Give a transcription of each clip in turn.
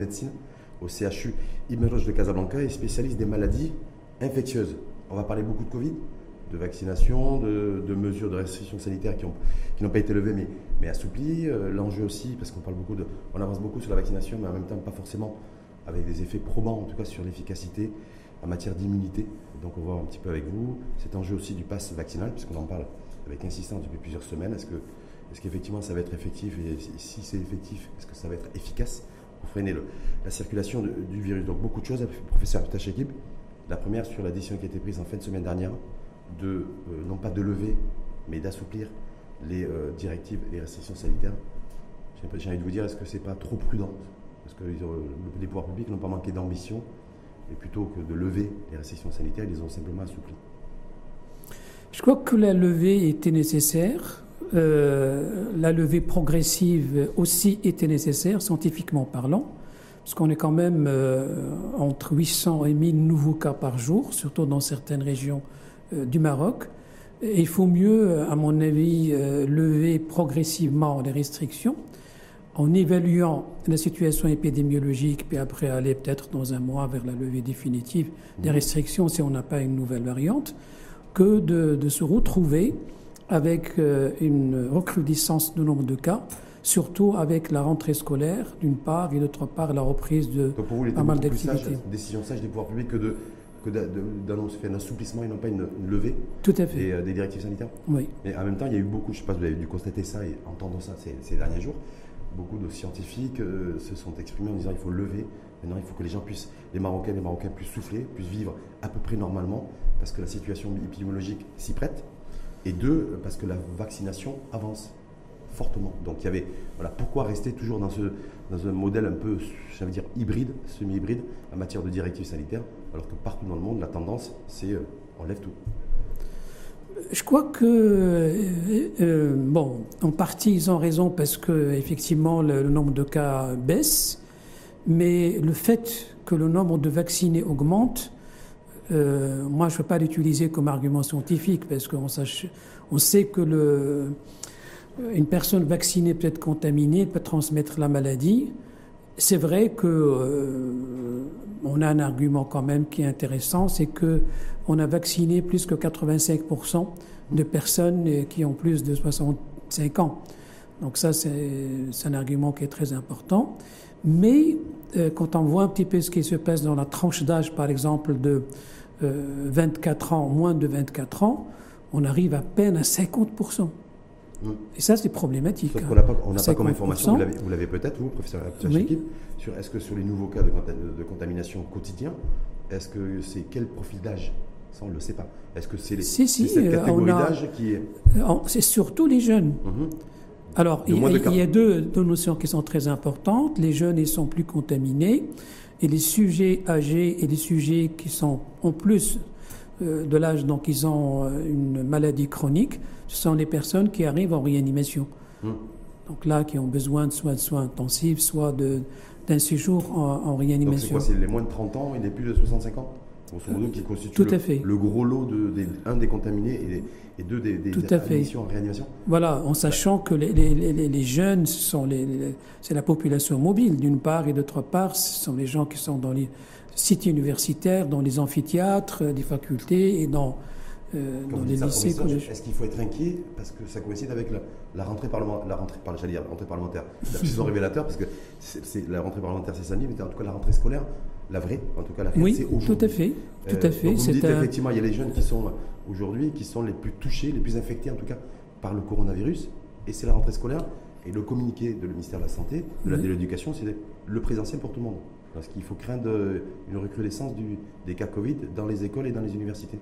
Médecine au CHU Ibn de Casablanca est spécialiste des maladies infectieuses. On va parler beaucoup de Covid, de vaccination, de mesures de restrictions sanitaires qui n'ont pas été levées mais assouplies. L'enjeu aussi, parce qu'on parle beaucoup on avance beaucoup sur la vaccination, mais en même temps pas forcément avec des effets probants, en tout cas sur l'efficacité en matière d'immunité. Donc on va voir un petit peu avec vous cet enjeu aussi du pass vaccinal, puisqu'on en parle avec insistance depuis plusieurs semaines. Est-ce qu'effectivement ça va être effectif, et si c'est effectif, est-ce que ça va être efficace pour freiner la circulation du virus? Donc beaucoup de choses avec le professeur Abdelafettah Chakib. La première sur la décision qui a été prise en fin de semaine dernière, non pas de lever, mais d'assouplir les directives, les restrictions sanitaires. J'ai envie de vous dire, est-ce que ce n'est pas trop prudent? Parce que les pouvoirs publics n'ont pas manqué d'ambition, et plutôt que de lever les restrictions sanitaires, ils les ont simplement assouplies. Je crois que la levée était nécessaire. La levée progressive aussi était nécessaire, scientifiquement parlant, parce qu'on est quand même entre 800 et 1000 nouveaux cas par jour, surtout dans certaines régions du Maroc. Et il faut mieux, à mon avis, lever progressivement les restrictions, en évaluant la situation épidémiologique, puis après aller peut-être dans un mois vers la levée définitive des restrictions si on n'a pas une nouvelle variante, que de se retrouver avec une recrudescence du nombre de cas, surtout avec la rentrée scolaire, d'une part, et d'autre part, la reprise de pas mal d'activités. Décision sage des pouvoirs publics que d'annoncer un assouplissement et non pas une levée. Tout à fait. Des directives sanitaires. Oui. Mais en même temps, il y a eu beaucoup, je ne sais pas si vous avez dû constater ça et entendre ça ces derniers jours, beaucoup de scientifiques se sont exprimés en disant il faut lever, maintenant il faut que les gens puissent, les Marocains puissent souffler, puissent vivre à peu près normalement, parce que la situation épidémiologique s'y prête. Et deux, parce que la vaccination avance fortement. Donc il y avait, voilà, pourquoi rester toujours dans un modèle un peu, je veux dire, hybride, semi-hybride, en matière de directives sanitaires, alors que partout dans le monde, la tendance, c'est on lève tout. Je crois que, bon, en partie, ils ont raison parce que, effectivement, le nombre de cas baisse, mais le fait que le nombre de vaccinés augmente, moi, je ne veux pas l'utiliser comme argument scientifique parce qu'on sait que une personne vaccinée peut être contaminée, peut transmettre la maladie. C'est vrai que on a un argument quand même qui est intéressant, c'est que on a vacciné plus que 85% de personnes qui ont plus de 65 ans. Donc ça, c'est un argument qui est très important. Mais quand on voit un petit peu ce qui se passe dans la tranche d'âge, par exemple, de 24 ans, moins de 24 ans, on arrive à peine à 50%. Et ça, c'est problématique. Sauf qu'on n'a pas comme information, vous l'avez peut-être, vous, professeur Chakib, sur est-ce que sur les nouveaux cas de contamination quotidien, est-ce que c'est quel profil d'âge? Ça, on ne le sait pas. Est-ce que c'est cette catégorie d'âge qui est... C'est surtout les jeunes. Alors, il y a deux notions qui sont très importantes. Les jeunes, ils sont plus contaminés. Et les sujets âgés et les sujets qui sont en plus de l'âge, donc ils ont une maladie chronique, ce sont les personnes qui arrivent en réanimation. Donc là, qui ont besoin de soins intensifs, soit d'un séjour en réanimation. Donc c'est les moins de 30 ans et les plus de 65 ans, grosso modo, qui constituent le gros lot des contaminés et deux des admissions en réanimation. Voilà, en sachant que les jeunes, c'est la population mobile d'une part, et d'autre part, ce sont les gens qui sont dans les sites universitaires, dans les amphithéâtres, des facultés et dans les lycées. Est-ce qu'il faut être inquiet parce que ça coïncide avec la rentrée parlementaire? La saison révélateur, parce que la rentrée parlementaire c'est samedi, mais en tout cas la rentrée scolaire, la vraie, en tout cas la réelle, c'est aujourd'hui. Oui, tout à fait. Donc vous dites effectivement, il y a les jeunes qui sont aujourd'hui, qui sont les plus touchés, les plus infectés en tout cas par le coronavirus, et c'est la rentrée scolaire. Et le communiqué du ministère de la Santé, de l'Éducation, c'est le présentiel pour tout le monde. Parce qu'il faut craindre une recrudescence des cas Covid dans les écoles et dans les universités.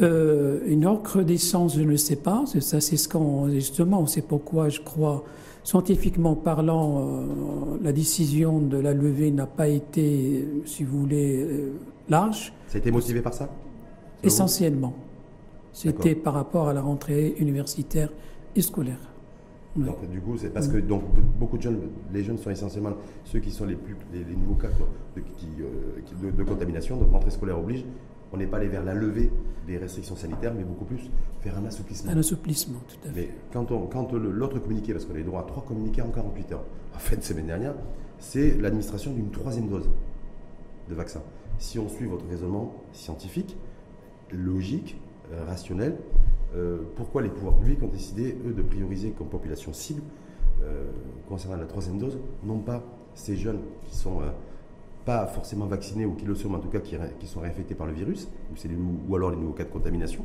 Une recrudescence, je ne sais pas. Ça, c'est ce qu'on... Justement, c'est pourquoi je crois, scientifiquement parlant, la décision de la levée n'a pas été, si vous voulez, large. Ça a été motivé par ça? Essentiellement. C'était par rapport à la rentrée universitaire et scolaire. Donc du coup, c'est parce que donc, beaucoup de jeunes, les jeunes sont essentiellement ceux qui sont les nouveaux cas de contamination, donc rentrée scolaire oblige, on n'est pas allé vers la levée des restrictions sanitaires, mais beaucoup plus vers un assouplissement. Un assouplissement, tout à fait. Mais quand l'autre communiqué, parce qu'on a eu droit à 3 communiqués en 48 heures, en fin de semaine dernière, c'est l'administration d'une troisième dose de vaccin. Si on suit votre raisonnement scientifique, logique, rationnel, pourquoi les pouvoirs publics ont décidé, eux, de prioriser comme population cible, concernant la troisième dose, non pas ces jeunes qui sont pas forcément vaccinés ou qui le sont, mais en tout cas qui sont réinfectés par le virus, ou alors les nouveaux cas de contamination,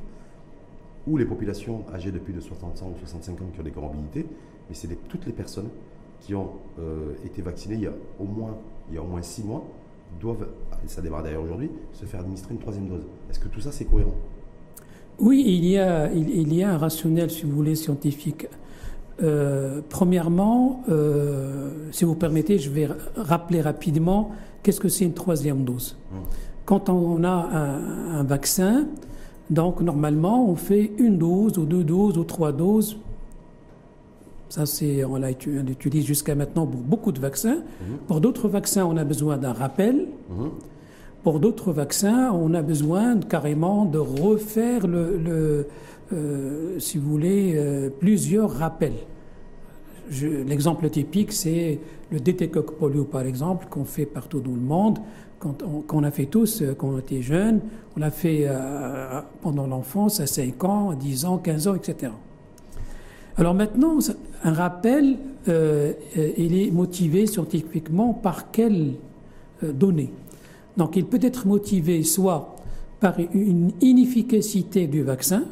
ou les populations âgées de plus de 60 ans ou 65 ans qui ont des comorbidités, mais c'est toutes les personnes qui ont été vaccinées il y a au moins 6 mois, doivent, ça démarre d'ailleurs aujourd'hui, se faire administrer une troisième dose. Est-ce que tout ça, c'est cohérent? Oui, il y a un rationnel, si vous voulez, scientifique. Premièrement, si vous permettez, je vais rappeler rapidement qu'est-ce que c'est une troisième dose. Quand on a un vaccin, donc normalement on fait une dose ou deux doses ou trois doses. Ça, on l'utilise jusqu'à maintenant pour beaucoup de vaccins. Pour d'autres vaccins, on a besoin d'un rappel. Pour d'autres vaccins, on a besoin carrément de refaire, si vous voulez, plusieurs rappels. L'exemple typique, c'est le DT-Coq polio, par exemple, qu'on fait partout dans le monde, qu'on a fait tous quand on était jeunes. On l'a fait pendant l'enfance, à 5 ans, 10 ans, 15 ans, etc. Alors maintenant, un rappel, il est motivé scientifiquement par quelles données? Donc, il peut être motivé soit par une inefficacité du vaccin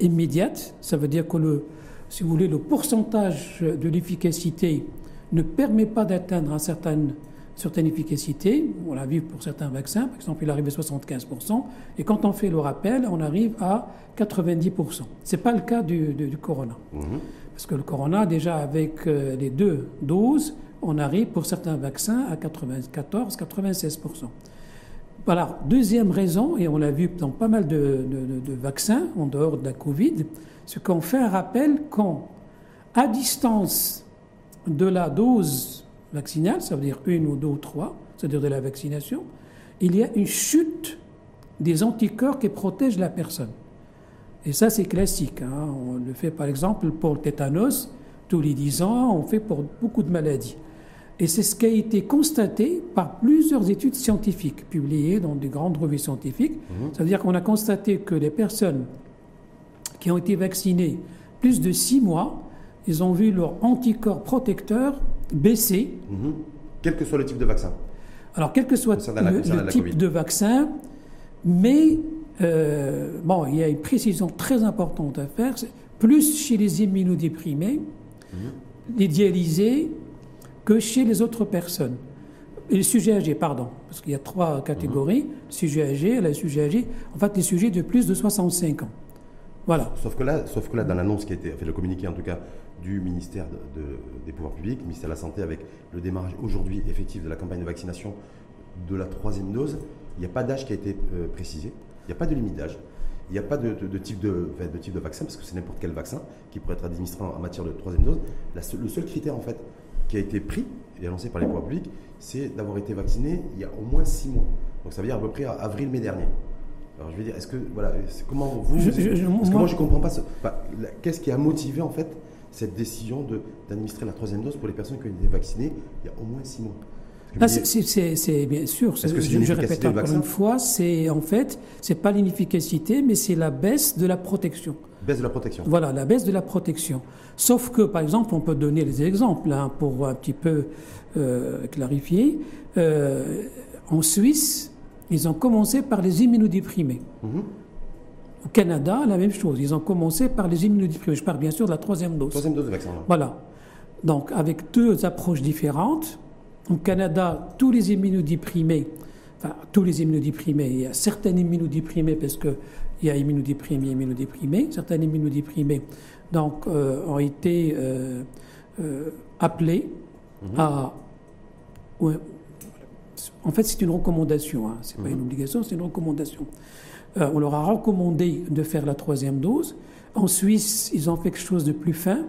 immédiate, ça veut dire que, si vous voulez, le pourcentage de l'efficacité ne permet pas d'atteindre une certaine efficacité. On l'a vu pour certains vaccins, par exemple, il arrive à 75%, et quand on fait le rappel, on arrive à 90%. Ce n'est pas le cas du corona. Parce que le corona, déjà, avec les deux doses, on arrive pour certains vaccins à 94-96%. Voilà, deuxième raison, et on l'a vu dans pas mal de vaccins en dehors de la Covid, c'est qu'on fait un rappel quand, à distance de la dose vaccinale, ça veut dire une ou deux ou trois, c'est-à-dire de la vaccination, il y a une chute des anticorps qui protègent la personne. Et ça, c'est classique. On le fait par exemple pour le tétanos, tous les 10 ans, on fait pour beaucoup de maladies. Et c'est ce qui a été constaté par plusieurs études scientifiques publiées dans de grandes revues scientifiques. Ça veut dire qu'on a constaté que les personnes qui ont été vaccinées plus de 6 mois, ils ont vu leur anticorps protecteur baisser. Quel que soit le type de vaccin. Alors, quel que soit le type de vaccin, mais bon, il y a une précision très importante à faire, plus chez les immunodéprimés, les dialysés, que chez les autres personnes. Et les sujets âgés, pardon, parce qu'il y a trois catégories, sujets âgés, les sujets âgés, en fait les sujets de plus de 65 ans. Voilà. Sauf que là, dans l'annonce qui a été, le communiqué en tout cas, du ministère des Pouvoirs publics, ministère de la Santé, avec le démarrage aujourd'hui effectif de la campagne de vaccination de la troisième dose, il n'y a pas d'âge qui a été précisé, il n'y a pas de limite d'âge. Il n'y a pas de type de vaccin, parce que c'est n'importe quel vaccin qui pourrait être administré en matière de troisième dose. Le seul critère, en fait, qui a été pris et annoncé par les pouvoirs publics, c'est d'avoir été vacciné il y a au moins 6 mois. Donc ça veut dire à peu près avril-mai dernier. Alors je veux dire, comment je comprends pas qu'est-ce qui a motivé, en fait, cette décision d'administrer la troisième dose pour les personnes qui ont été vaccinées il y a au moins 6 mois? C'est bien sûr. Je répète encore une fois, c'est en fait, c'est pas l'inefficacité, mais c'est la baisse de la protection. Baisse de la protection. Voilà, la baisse de la protection. Sauf que, par exemple, on peut donner des exemples pour un petit peu clarifier. En Suisse, ils ont commencé par les immunodéprimés. Au Canada, la même chose. Ils ont commencé par les immunodéprimés. Je parle bien sûr de la troisième dose. Troisième dose de vaccin. Voilà. Donc, avec deux approches différentes. Au Canada, tous les immunodéprimés, il y a certains immunodéprimés, parce qu'il y a immunodéprimés, certains immunodéprimés, donc, ont été appelés à... Ouais, en fait, c'est une recommandation, c'est pas une obligation, c'est une recommandation. On leur a recommandé de faire la troisième dose. En Suisse, ils ont fait quelque chose de plus fin.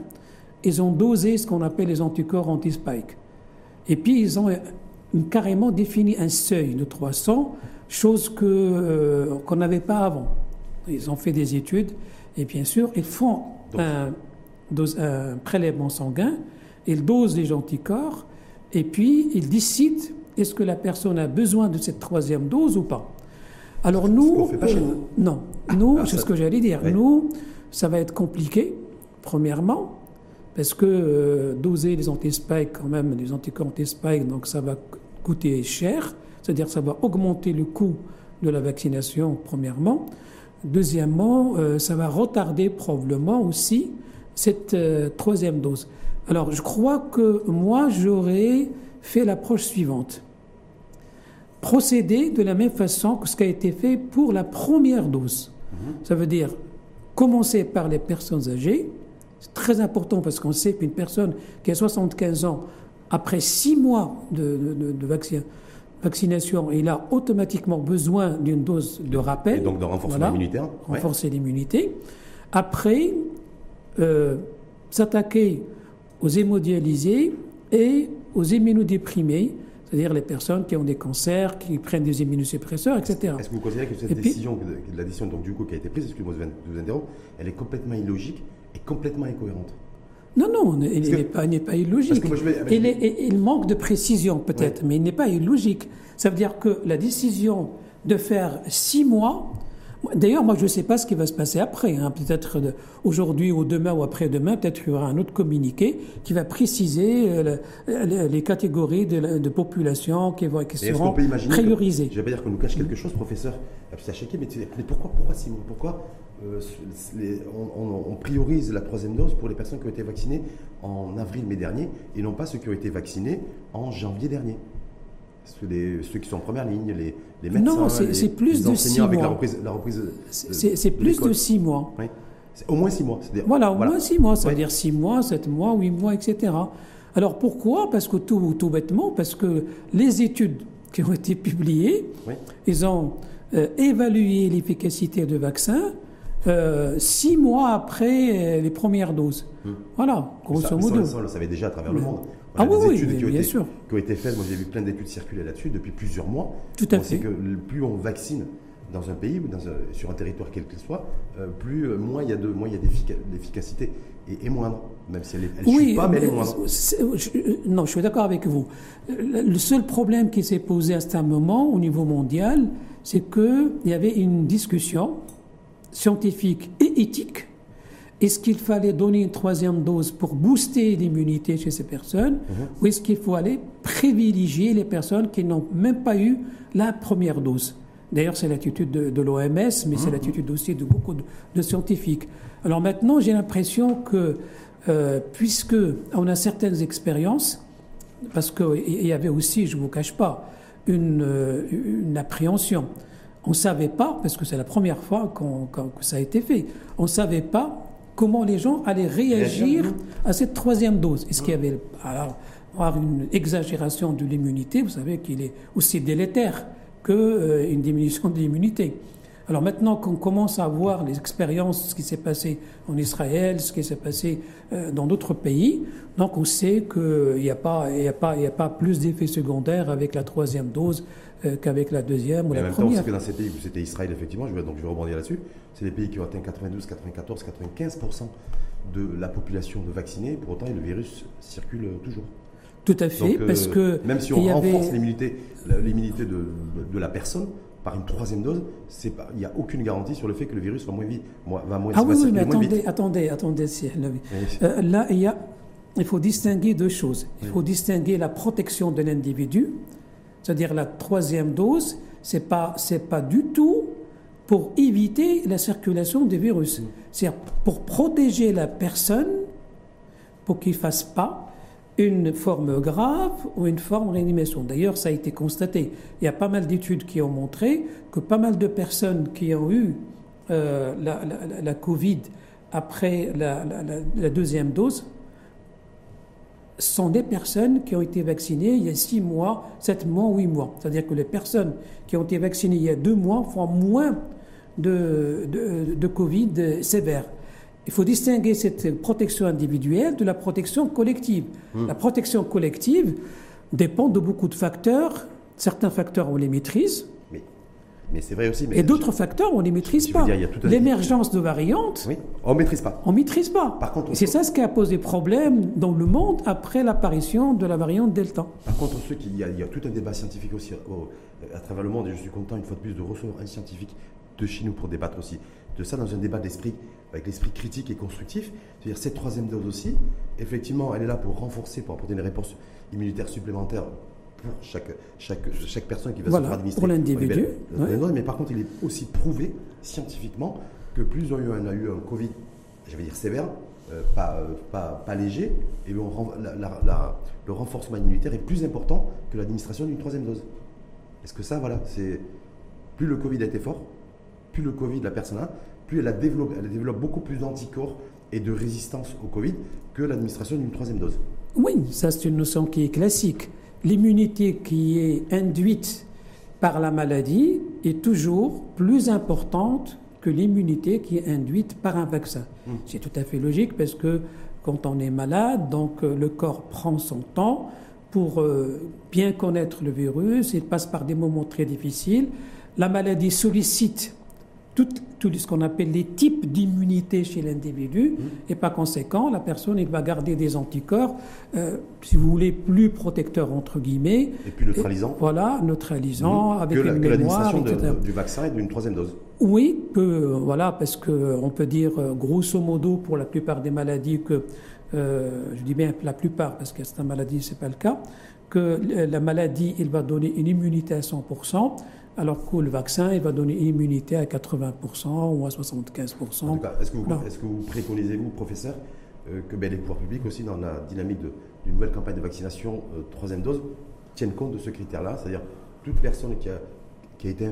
Ils ont dosé ce qu'on appelle les anticorps anti-spike. Et puis, ils ont carrément défini un seuil de 300, chose qu'on n'avait pas avant. Ils ont fait des études et bien sûr, ils font un prélèvement sanguin Ils dosent les anticorps et puis ils décident est-ce que la personne a besoin de cette troisième dose ou pas. Alors nous, non, nous, c'est ce que j'allais dire. Oui. Nous, ça va être compliqué, premièrement, parce que doser les anti-spike, quand même, les anticorps anti-spike, donc ça va coûter cher, c'est-à-dire ça va augmenter le coût de la vaccination, premièrement. Deuxièmement, ça va retarder probablement aussi cette troisième dose. Alors, je crois que moi, j'aurais fait l'approche suivante. Procéder de la même façon que ce qui a été fait pour la première dose. Ça veut dire commencer par les personnes âgées. C'est très important parce qu'on sait qu'une personne qui a 75 ans, après 6 mois de vaccination, il a automatiquement besoin d'une dose de rappel. Et donc de renforcement immunitaire. Ouais. Renforcer l'immunité. Après, s'attaquer aux hémodialysés et aux immunodéprimés, c'est-à-dire les personnes qui ont des cancers, qui prennent des immunosuppresseurs, etc. Est-ce que vous considérez que cette décision, la décision donc, du coup, qui a été prise, excusez-moi de vous interrompre, elle est complètement illogique et complètement incohérente? Non, non, il n'est pas illogique. Il manque de précision peut-être, ouais. Mais il n'est pas illogique. Ça veut dire que la décision de faire 6 mois... D'ailleurs, moi, je ne sais pas ce qui va se passer après. Hein. Peut-être aujourd'hui ou demain ou après-demain, peut-être qu'il y aura un autre communiqué qui va préciser les catégories de population qui seront priorisées. Je ne vais pas dire qu'on nous cache quelque chose, professeur Abdelafettah Chakib, mais pourquoi Simon ? Pourquoi on priorise la troisième dose pour les personnes qui ont été vaccinées en avril-mai dernier et non pas ceux qui ont été vaccinés en janvier dernier ? Ceux qui sont en première ligne, les médecins, non, c'est plus les enseignants de 6 mois. Avec la reprise c'est plus de 6 mois. Oui. Au moins 6 mois. Voilà, au moins 6 mois. Ça veut dire 6 mois, 7 mois, 8 mois, etc. Alors pourquoi ? Parce que tout bêtement, parce que les études qui ont été publiées, oui. Ils ont évalué l'efficacité de vaccins 6 mois après les premières doses. Voilà, grosso modo. Ça, on le savait déjà à travers le monde. Ah oui, bien sûr. Qui ont été faites, moi j'ai vu plein d'études circuler là-dessus depuis plusieurs mois. Tout à fait. On sait que plus on vaccine dans un pays ou sur un territoire quel qu'il soit, moins il y a d'efficacité et moindre, même si elle ne chute pas, mais elle est moindre. Non, je suis d'accord avec vous. Le seul problème qui s'est posé à ce moment au niveau mondial, c'est qu'il y avait une discussion scientifique et éthique. Est-ce qu'il fallait donner une troisième dose pour booster l'immunité chez ces personnes ou est-ce qu'il faut aller privilégier les personnes qui n'ont même pas eu la première dose? D'ailleurs, c'est l'attitude de l'OMS, mais c'est l'attitude aussi de beaucoup de scientifiques. Alors maintenant, j'ai l'impression que, puisque on a certaines expériences, parce qu'il y avait aussi, je ne vous cache pas, une appréhension. On ne savait pas, parce que c'est la première fois que ça a été fait, on ne savait pas comment les gens allaient réagir à cette troisième dose. Est-ce qu'il y avait une exagération de l'immunité? Vous savez qu'il est aussi délétère qu'une diminution de l'immunité. Alors maintenant qu'on commence à voir les expériences, ce qui s'est passé en Israël, ce qui s'est passé dans d'autres pays, donc on sait qu'il n'y a pas plus d'effets secondaires avec la troisième dose qu'avec la deuxième ou la première. En même temps, on sait que dans ces pays, c'était Israël effectivement, donc je vais rebondir là-dessus, c'est les pays qui ont atteint 92, 94, 95% de la population de vaccinés, pour autant le virus circule toujours. Tout à fait, donc, parce que... Même si on renforce l'immunité de la personne, par une troisième dose, il n'y a aucune garantie sur le fait que le virus va moins vite. Attendez. Là, il faut distinguer deux choses. Il faut distinguer la protection de l'individu, c'est-à-dire la troisième dose, c'est pas du tout pour éviter la circulation des virus. C'est-à-dire pour protéger la personne, pour qu'il ne fasse pas une forme grave ou une forme réanimation. D'ailleurs, ça a été constaté. Il y a pas mal d'études qui ont montré que pas mal de personnes qui ont eu la Covid après la deuxième dose sont des personnes qui ont été vaccinées il y a 6 mois, 7 mois, 8 mois. C'est-à-dire que les personnes qui ont été vaccinées il y a 2 mois font moins de Covid sévère. Il faut distinguer cette protection individuelle de la protection collective. La protection collective dépend de beaucoup de facteurs. Certains facteurs, on les maîtrise. Mais c'est vrai aussi. Mais et d'autres facteurs, on ne les maîtrise pas. L'émergence de variantes, oui, on ne maîtrise pas. On maîtrise pas. Par contre, c'est ça ce qui a posé problème dans le monde après l'apparition de la variante Delta. Par contre, il y a tout un débat scientifique aussi à travers le monde, et je suis content une fois de plus de recevoir un scientifique de chez nous pour débattre aussi de ça dans un débat d'esprit, avec l'esprit critique et constructif. C'est-à-dire cette troisième dose aussi, effectivement, elle est là pour renforcer, pour apporter une réponse immunitaire supplémentaire pour chaque personne qui va se faire administrer. Pour l'individu. Ouais. Mais par contre, il est aussi prouvé scientifiquement que plus on a eu un Covid, je vais dire sévère, pas léger, et le renforcement immunitaire est plus important que l'administration d'une troisième dose. Est-ce que ça, voilà, c'est... Plus le Covid a été fort, plus le Covid, la personne a, plus elle développe beaucoup plus d'anticorps et de résistance au Covid que l'administration d'une troisième dose. Oui, ça c'est une notion qui est classique. L'immunité qui est induite par la maladie est toujours plus importante que l'immunité qui est induite par un vaccin. C'est tout à fait logique parce que quand on est malade, donc le corps prend son temps pour bien connaître le virus, il passe par des moments très difficiles. La maladie sollicite tout ce qu'on appelle les types d'immunité chez l'individu, et par conséquent, la personne va garder des anticorps, si vous voulez, plus protecteurs, entre guillemets. Et puis neutralisant. Voilà, neutralisant, avec une mémoire, etc. Que l'administration du vaccin et d'une troisième dose. Oui, parce qu'on peut dire, grosso modo, pour la plupart des maladies que... je dis bien la plupart, parce que c'est une maladie, ce n'est pas le cas, que la maladie, elle va donner une immunité à 100%, alors que le vaccin, il va donner une immunité à 80% ou à 75%. En tout cas, est-ce que vous préconisez-vous, professeur, que les pouvoirs publics aussi, dans la dynamique d'une nouvelle campagne de vaccination, troisième dose, tiennent compte de ce critère-là, c'est-à-dire toute personne qui a été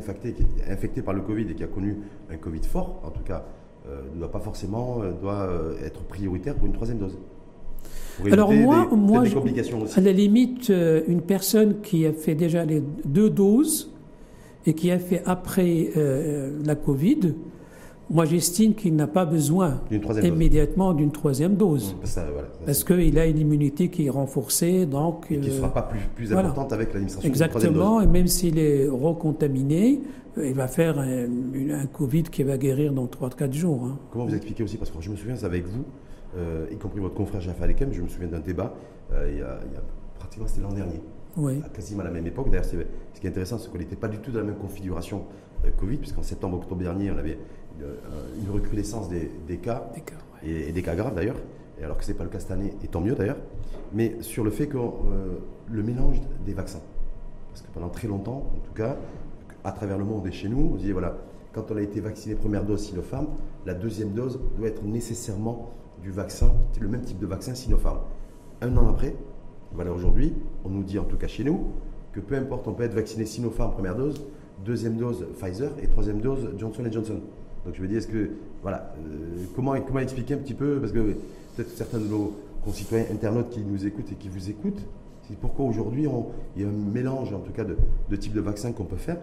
infectée par le Covid et qui a connu un Covid fort, en tout cas, ne doit pas forcément être prioritaire pour une troisième dose. Alors moi des complications aussi. À la limite, une personne qui a fait déjà les deux doses et qui a fait après la Covid, moi j'estime qu'il n'a pas besoin immédiatement d'une troisième dose. Parce qu'il a une immunité qui est renforcée. Donc, et qui ne sera pas plus importante avec l'administration d'une troisième dose. Exactement, et même s'il est recontaminé, il va faire un Covid qui va guérir dans 3-4 jours. Hein. Comment vous expliquez aussi, parce que je me souviens, c'est avec vous, y compris votre confrère Jaffa Alekem, je me souviens d'un débat, il y a pratiquement, c'était l'an dernier. Oui. Quasiment à la même époque. D'ailleurs, ce qui est intéressant, c'est qu'on n'était pas du tout dans la même configuration Covid, puisqu'en septembre-octobre dernier, on avait une recrudescence des cas, et des cas graves d'ailleurs, alors que ce n'est pas le cas cette année, et tant mieux d'ailleurs, mais sur le fait que le mélange des vaccins. Parce que pendant très longtemps, en tout cas, à travers le monde et chez nous, on disait voilà, quand on a été vacciné première dose Sinopharm, la deuxième dose doit être nécessairement du vaccin, le même type de vaccin Sinopharm. Un an après, voilà, aujourd'hui, on nous dit, en tout cas chez nous, que peu importe, on peut être vacciné Sinopharm première dose, deuxième dose Pfizer et troisième dose Johnson & Johnson. Donc je me dis, est-ce que, voilà, comment expliquer un petit peu, parce que peut-être certains de nos concitoyens internautes qui nous écoutent et qui vous écoutent, c'est pourquoi aujourd'hui il y a un mélange, en tout cas, de types de vaccins qu'on peut faire,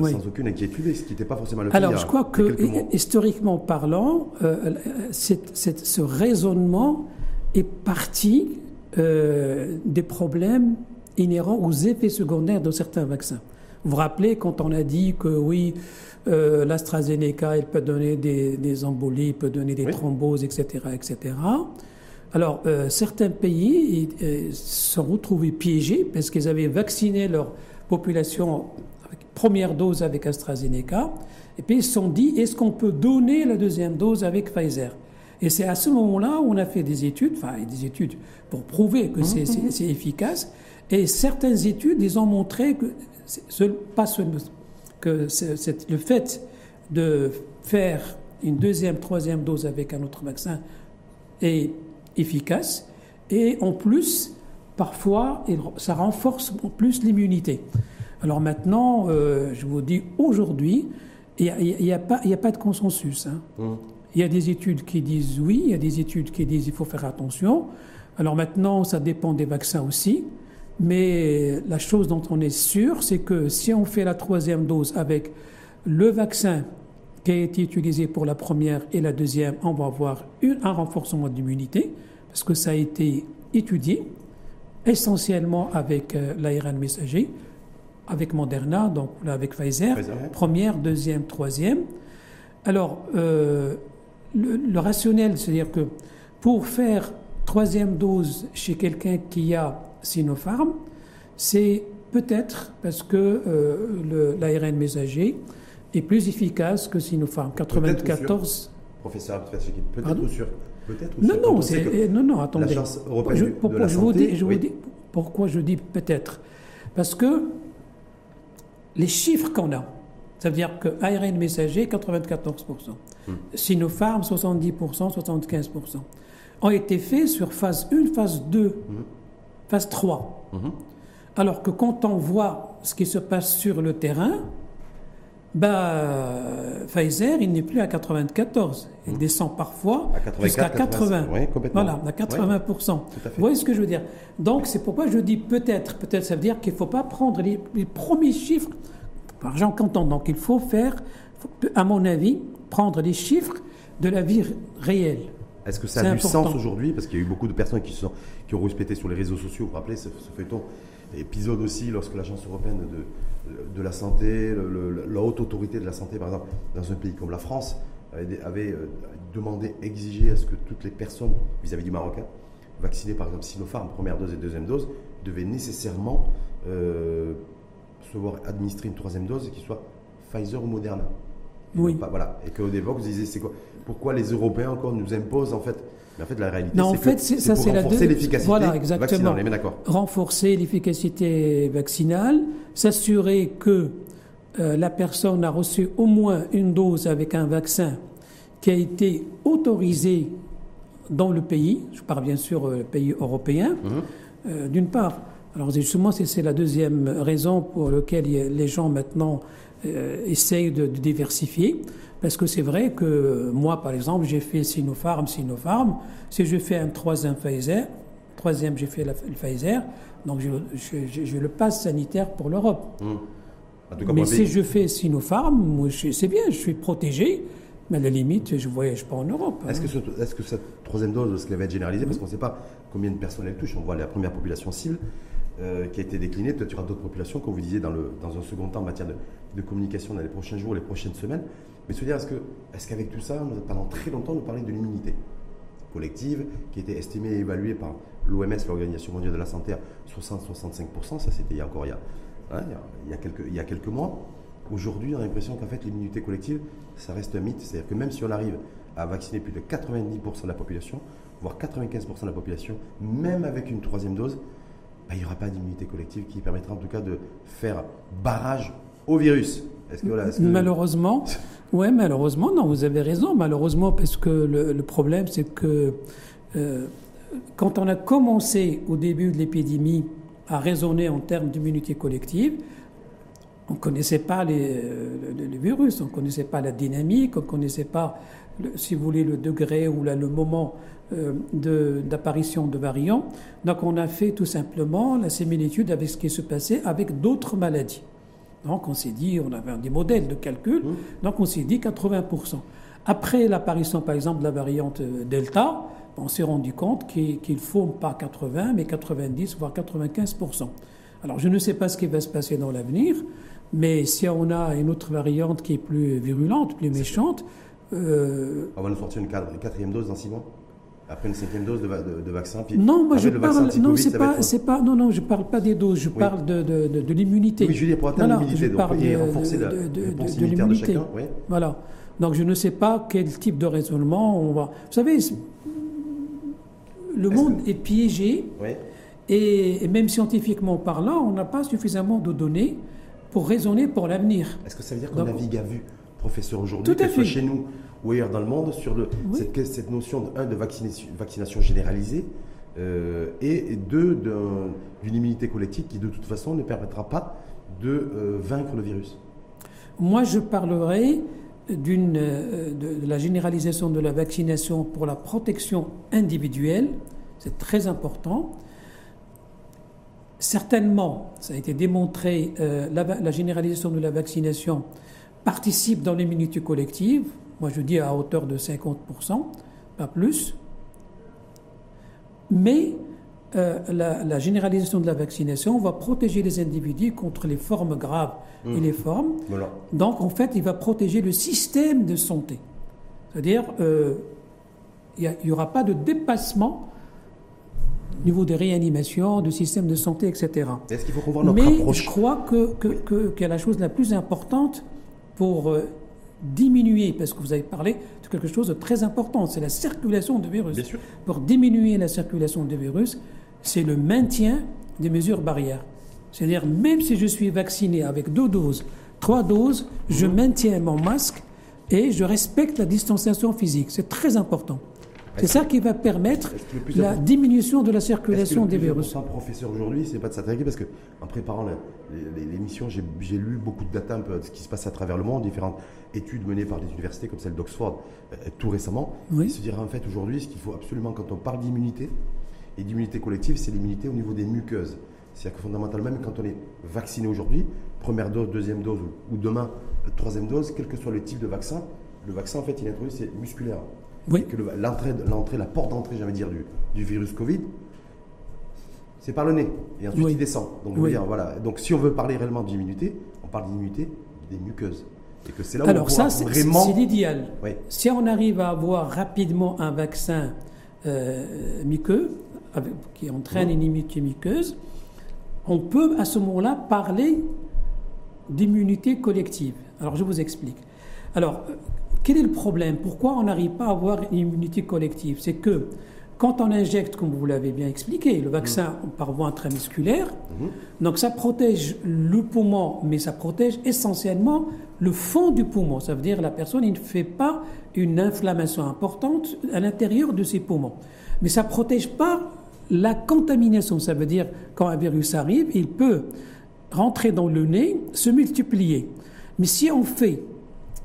sans aucune inquiétude, ce qui n'était pas forcément le cas. Alors je crois que, historiquement parlant, ce raisonnement est parti des problèmes inhérents aux effets secondaires de certains vaccins. Vous vous rappelez quand on a dit que oui, l'AstraZeneca, elle peut donner des embolies, peut donner des thromboses, etc., etc. Alors, certains pays se sont retrouvés piégés parce qu'ils avaient vacciné leur population avec première dose avec AstraZeneca. Et puis, ils se sont dit, est-ce qu'on peut donner la deuxième dose avec Pfizer ? Et c'est à ce moment-là où on a fait des études pour prouver que c'est efficace. Et certaines études, ils ont montré que, le fait de faire une deuxième, troisième dose avec un autre vaccin est efficace. Et en plus, parfois, ça renforce en plus l'immunité. Alors maintenant, je vous dis, aujourd'hui, il n'y a pas de consensus, hein. Il y a des études qui disent oui, il y a des études qui disent il faut faire attention. Alors maintenant, ça dépend des vaccins aussi. Mais la chose dont on est sûr, c'est que si on fait la troisième dose avec le vaccin qui a été utilisé pour la première et la deuxième, on va avoir un renforcement d'immunité, parce que ça a été étudié essentiellement avec l'ARN messager. avec Moderna, donc là avec Pfizer. Première, deuxième, troisième. Alors, le rationnel, c'est-à-dire que pour faire troisième dose chez quelqu'un qui a Sinopharm, c'est peut-être parce que l'ARN messager est plus efficace que Sinopharm. 94. Professeur Abdelafettah Chakib, peut-être ou sûr. Non, attendez. L'agence européenne de la santé, pourquoi je dis peut-être? Parce que les chiffres qu'on a, ça veut dire que ARN messager, 94%, Sinopharm, 70%, 75%, ont été faits sur phase 1, phase 2, phase 3. Alors que quand on voit ce qui se passe sur le terrain, Pfizer, il n'est plus à 94. Il descend parfois jusqu'à 80. Oui, complètement. Voilà, à 80%. Oui, tout à fait. Vous voyez ce que je veux dire? Donc, c'est pourquoi je dis peut-être. Peut-être, ça veut dire qu'il ne faut pas prendre les premiers chiffres par gens qu'entend. Donc, il faut faire, à mon avis, prendre les chiffres de la vie réelle. Est-ce que ça a du sens aujourd'hui? Parce qu'il y a eu beaucoup de personnes qui ont rouspété sur les réseaux sociaux. Vous vous rappelez ce feuilleton épisode aussi, lorsque l'Agence européenne de la santé, la haute autorité de la santé, par exemple, dans un pays comme la France, avait demandé, exigé à ce que toutes les personnes, vis-à-vis du Maroc, vaccinées par exemple Sinopharm, première dose et deuxième dose, devaient nécessairement se voir administrer une troisième dose, qui soit Pfizer ou Moderna. Oui. Pas, voilà. Et qu'au début, vous disiez, c'est quoi? Pourquoi les Européens encore nous imposent en fait? Mais en fait, la réalité, c'est renforcer l'efficacité vaccinale. On est d'accord. Renforcer l'efficacité vaccinale, s'assurer que la personne a reçu au moins une dose avec un vaccin qui a été autorisé dans le pays, je parle bien sûr le pays européen, d'une part. Alors justement, c'est la deuxième raison pour laquelle les gens maintenant essayent de diversifier. Parce que c'est vrai que moi, par exemple, j'ai fait Sinopharm. Si je fais un troisième, j'ai fait le Pfizer. Donc, j'ai le pass sanitaire pour l'Europe. Mais si je fais Sinopharm, moi, c'est bien, je suis protégé. Mais à la limite, je ne voyage pas en Europe. Est-ce que cette troisième dose, ce qu'elle va être généralisée, parce qu'on ne sait pas combien de personnes elle touche, on voit la première population cible qui a été déclinée, peut-être qu'il y aura d'autres populations, comme vous disiez, dans un second temps en matière de communication dans les prochains jours, les prochaines semaines. Mais se dire, est-ce qu'avec tout ça, pendant très longtemps, nous parlions de l'immunité collective qui était estimée et évaluée par l'OMS, l'Organisation mondiale de la santé, à 60-65%, ça c'était il y a quelques mois. Aujourd'hui, on a l'impression qu'en fait, l'immunité collective, ça reste un mythe. C'est-à-dire que même si on arrive à vacciner plus de 90% de la population, voire 95% de la population, même avec une troisième dose, il n'y aura pas d'immunité collective qui permettra en tout cas de faire barrage au virus. Malheureusement, ouais, malheureusement, non, vous avez raison. Malheureusement, parce que le problème, c'est que quand on a commencé au début de l'épidémie à raisonner en termes d'immunité collective, on ne connaissait pas le virus, on ne connaissait pas la dynamique, on ne connaissait pas, si vous voulez, le degré ou le moment d'apparition de variants. Donc on a fait tout simplement la similitude avec ce qui se passait avec d'autres maladies. Donc on s'est dit, on avait des modèles de calcul, donc on s'est dit 80%. Après l'apparition, par exemple, de la variante Delta, on s'est rendu compte qu'il faut pas 80, mais 90, voire 95%. Alors je ne sais pas ce qui va se passer dans l'avenir, mais si on a une autre variante qui est plus virulente, plus méchante... On va nous sortir une quatrième dose dans 6 mois ? Après une cinquième dose de vaccin, puis non, moi je parle. Non, je parle pas des doses. Je parle de l'immunité. Oui, je dis pour atteindre l'immunité, donc et renforcer la réponse immunitaire de chacun. Oui. Voilà. Donc je ne sais pas quel type de raisonnement on va. Vous savez, le monde est piégé, et même scientifiquement parlant, on n'a pas suffisamment de données pour raisonner pour l'avenir. Est-ce que ça veut dire qu'on navigue à vue, professeur, aujourd'hui, que ce soit chez nous ou ailleurs dans le monde, sur cette notion de vaccination généralisée et d'une immunité collective qui, de toute façon, ne permettra pas de vaincre le virus? Moi, je parlerai de la généralisation de la vaccination pour la protection individuelle. C'est très important. Certainement, ça a été démontré, la généralisation de la vaccination participe dans l'immunité collective. Moi, je dis à hauteur de 50%, pas plus. Mais la généralisation de la vaccination va protéger les individus contre les formes graves et les formes. Voilà. Donc, en fait, il va protéger le système de santé. C'est-à-dire, il n'y aura pas de dépassement au niveau des réanimations, du système de santé, etc. Est-ce qu'il faut revoir notre approche ? Mais je crois que la chose la plus importante pour diminuer, parce que vous avez parlé de quelque chose de très important, c'est la circulation de virus. Bien sûr. Pour diminuer la circulation de virus, c'est le maintien des mesures barrières. C'est-à-dire, même si je suis vacciné avec 2 doses, 3 doses, je maintiens mon masque et je respecte la distanciation physique. C'est très important. C'est ça qui va permettre la diminution de la circulation des virus. Le plus professeur, aujourd'hui, c'est pas de s'attaquer, parce qu'en préparant l'émission, j'ai lu beaucoup de data un peu de ce qui se passe à travers le monde, différentes études menées par des universités comme celle d'Oxford tout récemment. Oui. Et se dire en fait aujourd'hui, ce qu'il faut absolument, quand on parle d'immunité, et d'immunité collective, c'est l'immunité au niveau des muqueuses. C'est-à-dire que fondamentalement, même quand on est vacciné aujourd'hui, première dose, deuxième dose ou demain, troisième dose, quel que soit le type de vaccin, le vaccin en fait, il introduit, c'est musculaire. Oui. Que l'entrée, la porte d'entrée, j'allais dire, du virus Covid, c'est par le nez. Et ensuite, il descend. Donc, je veux dire, voilà. Donc, si on veut parler réellement d'immunité, on parle d'immunité des muqueuses. Et que c'est là où on pourra vraiment... Alors ça, c'est l'idéal. Oui. Si on arrive à avoir rapidement un vaccin muqueux, qui entraîne une immunité muqueuse, on peut, à ce moment-là, parler d'immunité collective. Alors, je vous explique. Alors... quel est le problème? Pourquoi on n'arrive pas à avoir une immunité collective? C'est que quand on injecte, comme vous l'avez bien expliqué, le vaccin par voie intramusculaire, donc ça protège le poumon, mais ça protège essentiellement le fond du poumon. Ça veut dire que la personne ne fait pas une inflammation importante à l'intérieur de ses poumons. Mais ça ne protège pas la contamination. Ça veut dire quand un virus arrive, il peut rentrer dans le nez, se multiplier. Mais si on fait,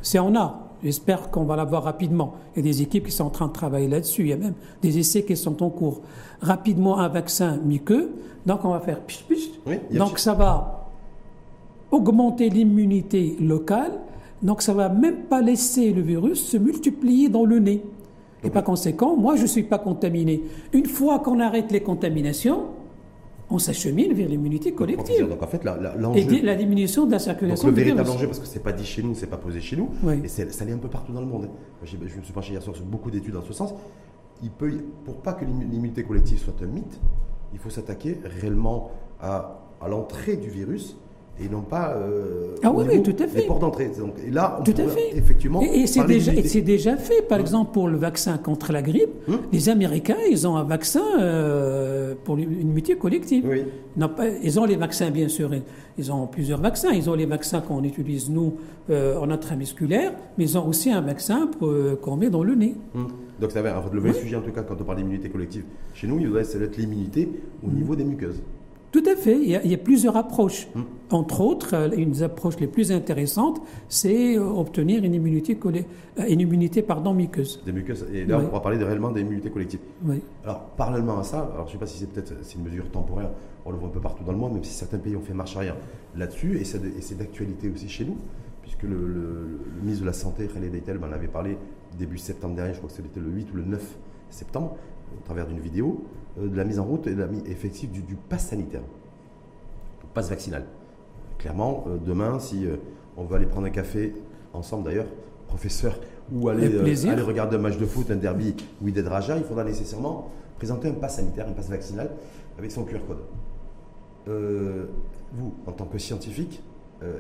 si on a... j'espère qu'on va l'avoir rapidement. Il y a des équipes qui sont en train de travailler là-dessus. Il y a même des essais qui sont en cours. Rapidement, un vaccin muqueux. Donc, on va faire pich pich. Oui, donc, ça va augmenter l'immunité locale. Donc, ça ne va même pas laisser le virus se multiplier dans le nez. Et par conséquent, moi, je ne suis pas contaminé. Une fois qu'on arrête les contaminations, on s'achemine vers l'immunité collective. Donc en fait, et la diminution de la circulation. Donc le véritable enjeu, parce que c'est pas dit chez nous, c'est pas posé chez nous, et ça l'est un peu partout dans le monde. Je me suis penché hier soir sur beaucoup d'études dans ce sens. Pour pas que l'immunité collective soit un mythe, il faut s'attaquer réellement à l'entrée du virus et non pas les portes d'entrée. Donc et là, on peut effectivement. Et c'est déjà fait. Par exemple, pour le vaccin contre la grippe, les Américains, ils ont un vaccin pour une immunité collective. Oui. Ils ont les vaccins, bien sûr. Ils ont plusieurs vaccins. Ils ont les vaccins qu'on utilise, nous, en intramusculaire, mais ils ont aussi un vaccin qu'on met dans le nez. Donc, ça va, en fait, le vrai sujet, en tout cas, quand on parle d'immunité collective chez nous, il doit être l'immunité au niveau des muqueuses. Tout à fait. Il y a plusieurs approches. Entre autres, une des approches les plus intéressantes, c'est obtenir une immunité, muqueuse. Des muqueuses. Et là, on pourra parler réellement d'immunité collective. Oui. Alors, parallèlement à ça, alors, je ne sais pas si c'est peut-être une mesure temporaire, on le voit un peu partout dans le monde, même si certains pays ont fait marche arrière là-dessus, et c'est d'actualité aussi chez nous, puisque le ministre de la Santé, Khaled Aït Taleb, en avait parlé début septembre dernier, je crois que c'était le 8 ou le 9 septembre, au travers d'une vidéo, de la mise en route et de la mise effective du pass sanitaire, du pass vaccinal. Clairement, demain, si on veut aller prendre un café, ensemble d'ailleurs, professeur, ou aller regarder un match de foot, un derby ou une Raja, il faudra nécessairement présenter un pass sanitaire, un pass vaccinal avec son QR code. Vous, en tant que scientifique,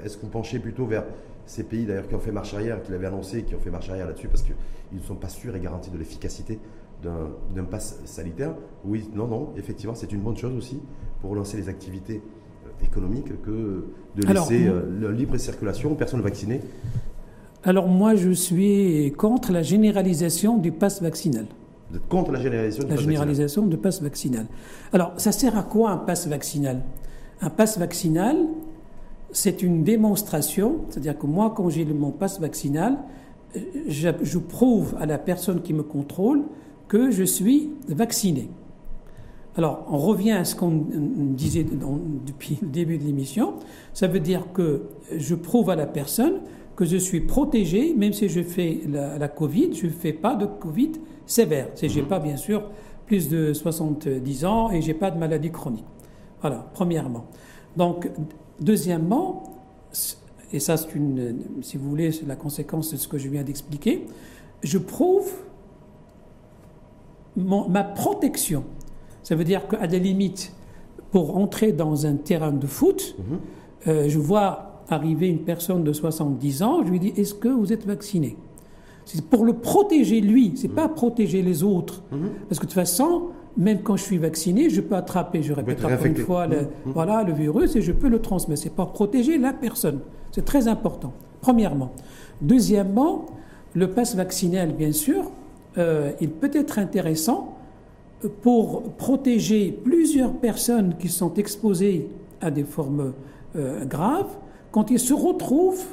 est-ce que vous penchez plutôt vers ces pays d'ailleurs qui ont fait marche arrière, qui l'avaient annoncé, qui ont fait marche arrière là-dessus parce qu'ils ne sont pas sûrs et garantis de l'efficacité d'un pass sanitaire? Oui, non, effectivement, c'est une bonne chose aussi pour lancer les activités économiques que de laisser la libre circulation aux personnes vaccinées. Alors moi, je suis contre la généralisation du pass vaccinal. Vous êtes contre la généralisation du pass vaccinal. Alors, ça sert à quoi un pass vaccinal? Un pass vaccinal, c'est une démonstration, c'est-à-dire que moi, quand j'ai mon pass vaccinal, je prouve à la personne qui me contrôle que je suis vacciné. Alors, on revient à ce qu'on disait depuis le début de l'émission. Ça veut dire que je prouve à la personne que je suis protégé, même si je fais la Covid, je ne fais pas de Covid sévère. Si je n'ai pas, bien sûr, plus de 70 ans et j'ai pas de maladie chronique. Voilà, premièrement. Donc, deuxièmement, et ça c'est une, si vous voulez, la conséquence de ce que je viens d'expliquer, je prouve ma protection. Ça veut dire qu'à la limite, pour entrer dans un terrain de foot, je vois arriver une personne de 70 ans, je lui dis, est-ce que vous êtes vacciné? C'est pour le protéger lui, c'est pas protéger les autres. Parce que de toute façon, même quand je suis vacciné, je peux attraper, je répète encore une fois, voilà, le virus et je peux le transmettre. C'est pour protéger la personne. C'est très important, premièrement. Deuxièmement, le pass vaccinal, bien sûr, il peut être intéressant pour protéger plusieurs personnes qui sont exposées à des formes graves quand ils se retrouvent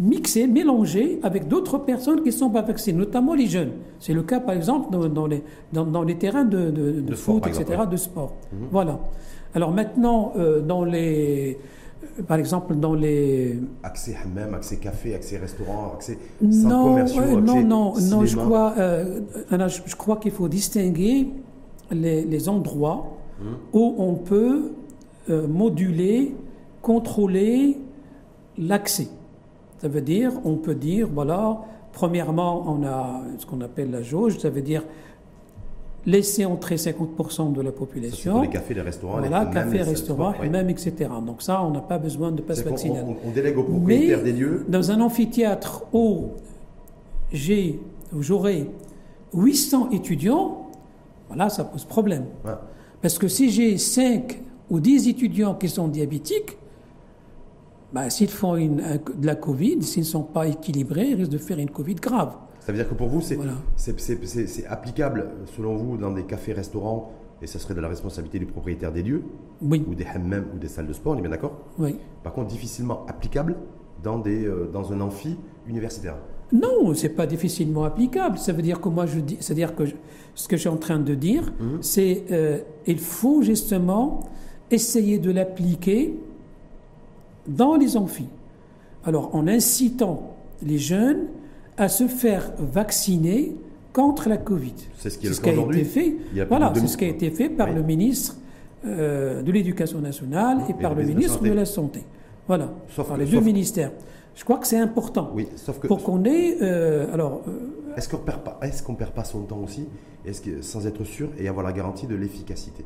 mixés, mélangés avec d'autres personnes qui ne sont pas vaccinées, notamment les jeunes. C'est le cas, par exemple, dans les terrains de foot, etc., de sport. Voilà. Alors maintenant, par exemple, dans les... accès hammam, accès café, accès restaurant, accès centres commerciaux, cinéma. Je crois qu'il faut distinguer les endroits où on peut moduler, contrôler l'accès. Ça veut dire, on peut dire, voilà, premièrement, on a ce qu'on appelle la jauge, ça veut dire laisser entrer 50% de la population. Ça, pour les cafés, les restaurants, voilà, cafés, restaurants, même, etc. Donc ça, on n'a pas besoin de passe vaccinal. On délègue au propriétaire des lieux. Dans un amphithéâtre où j'aurai 800 étudiants, voilà, ça pose problème. Ouais. Parce que si j'ai 5 ou 10 étudiants qui sont diabétiques, ben, s'ils font de la Covid, s'ils ne sont pas équilibrés, ils risquent de faire une Covid grave. Ça veut dire que pour vous, c'est voilà, applicable, selon vous, dans des cafés, restaurants, et ça serait de la responsabilité du propriétaire des lieux, oui, ou des hammams, ou des salles de sport, on est bien d'accord? Oui. Par contre, difficilement applicable dans un amphi universitaire. Non, c'est pas difficilement applicable. Ça veut dire que moi, ce que je suis en train de dire, c'est il faut justement essayer de l'appliquer dans les amphis. Alors, en incitant les jeunes à se faire vacciner contre la Covid. C'est ce qui a été fait. Voilà, c'est ce qui a été fait par le ministre de l'Éducation nationale et par le ministre de la Santé. Voilà, par les deux ministères. Je crois que c'est important. Oui, sauf que... pour qu'on ait... est-ce qu'on ne perd pas son temps aussi, sans être sûr et avoir la garantie de l'efficacité?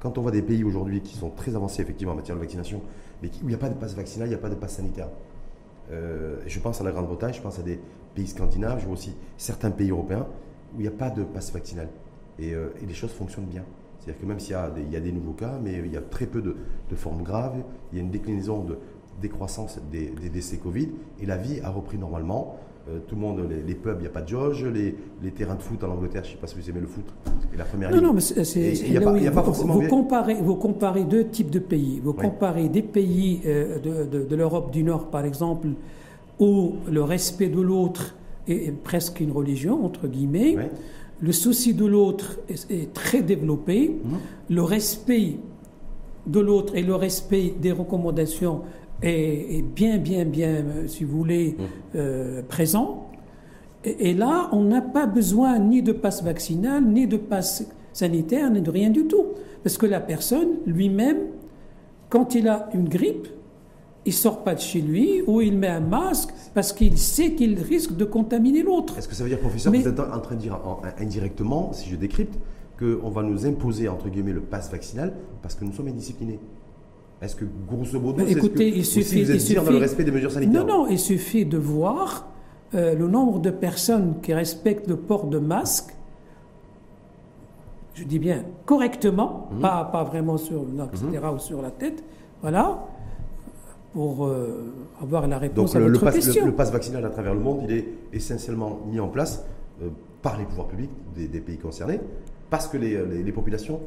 Quand on voit des pays aujourd'hui qui sont très avancés effectivement en matière de vaccination, mais où il n'y a pas de passe vaccinal, il n'y a pas de passe sanitaire. Je pense à la Grande-Bretagne, je pense à des pays scandinaves, je vois aussi certains pays européens où il n'y a pas de passe vaccinal. Et les choses fonctionnent bien. C'est-à-dire que même s'il y a des nouveaux cas, mais il y a très peu de formes graves, il y a une déclinaison de décroissance des décès Covid, et la vie a repris normalement. Tout le monde, les pubs, il n'y a pas de jauge, les terrains de foot en Angleterre, je ne sais pas si vous aimez le foot, c'est la première ligue. Non, mais vous comparez deux types de pays. Vous comparez des pays de l'Europe du Nord, par exemple, où le respect de l'autre est presque une religion, entre guillemets. Oui. Le souci de l'autre est très développé. Le respect de l'autre et le respect des recommandations est bien, si vous voulez, présent. Et là, on n'a pas besoin ni de passe vaccinal, ni de passe sanitaire, ni de rien du tout. Parce que la personne, lui-même, quand il a une grippe, il ne sort pas de chez lui ou il met un masque parce qu'il sait qu'il risque de contaminer l'autre. Est-ce que ça veut dire, professeur, vous êtes en train de dire indirectement, si je décrypte, qu'on va nous imposer, entre guillemets, le passe vaccinal parce que nous sommes indisciplinés? Est-ce que, grosso modo, vous êtes dans le respect des mesures sanitaires? Non, il suffit de voir le nombre de personnes qui respectent le port de masque, je dis bien correctement, pas vraiment sur, etc., ou sur la tête, voilà, pour avoir la réponse à votre question. Donc le pass vaccinal à travers le monde, il est essentiellement mis en place par les pouvoirs publics des pays concernés, parce que les populations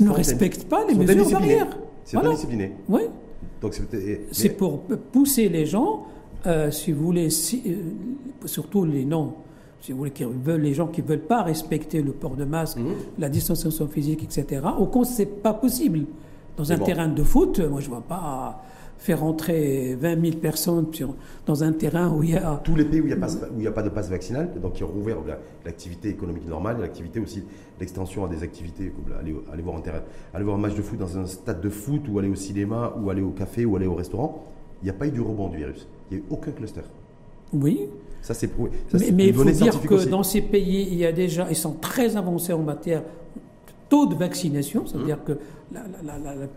ne respectent pas les mesures barrières. C'est voilà, pas discipliné. Oui. C'est pour pousser les gens, si vous voulez, surtout les non, si vous voulez, les gens qui ne veulent pas respecter le port de masque, la distanciation physique, etc. Au compte, ce n'est pas possible. Dans un terrain de foot, moi je ne vois pas faire entrer 20 000 personnes dans un terrain où il y a... Tous les pays où il n'y a pas de passe vaccinal, donc qui ont rouvert l'activité économique normale, l'activité aussi, l'extension à des activités, comme aller voir un match de foot dans un stade de foot, ou aller au cinéma, ou aller au café, ou aller au restaurant, il n'y a pas eu de rebond du virus. Il n'y a eu aucun cluster. Oui. Ça, c'est prouvé. Mais il faut dire que aussi, dans ces pays, ils sont très avancés en matière de taux de vaccination, c'est-à-dire que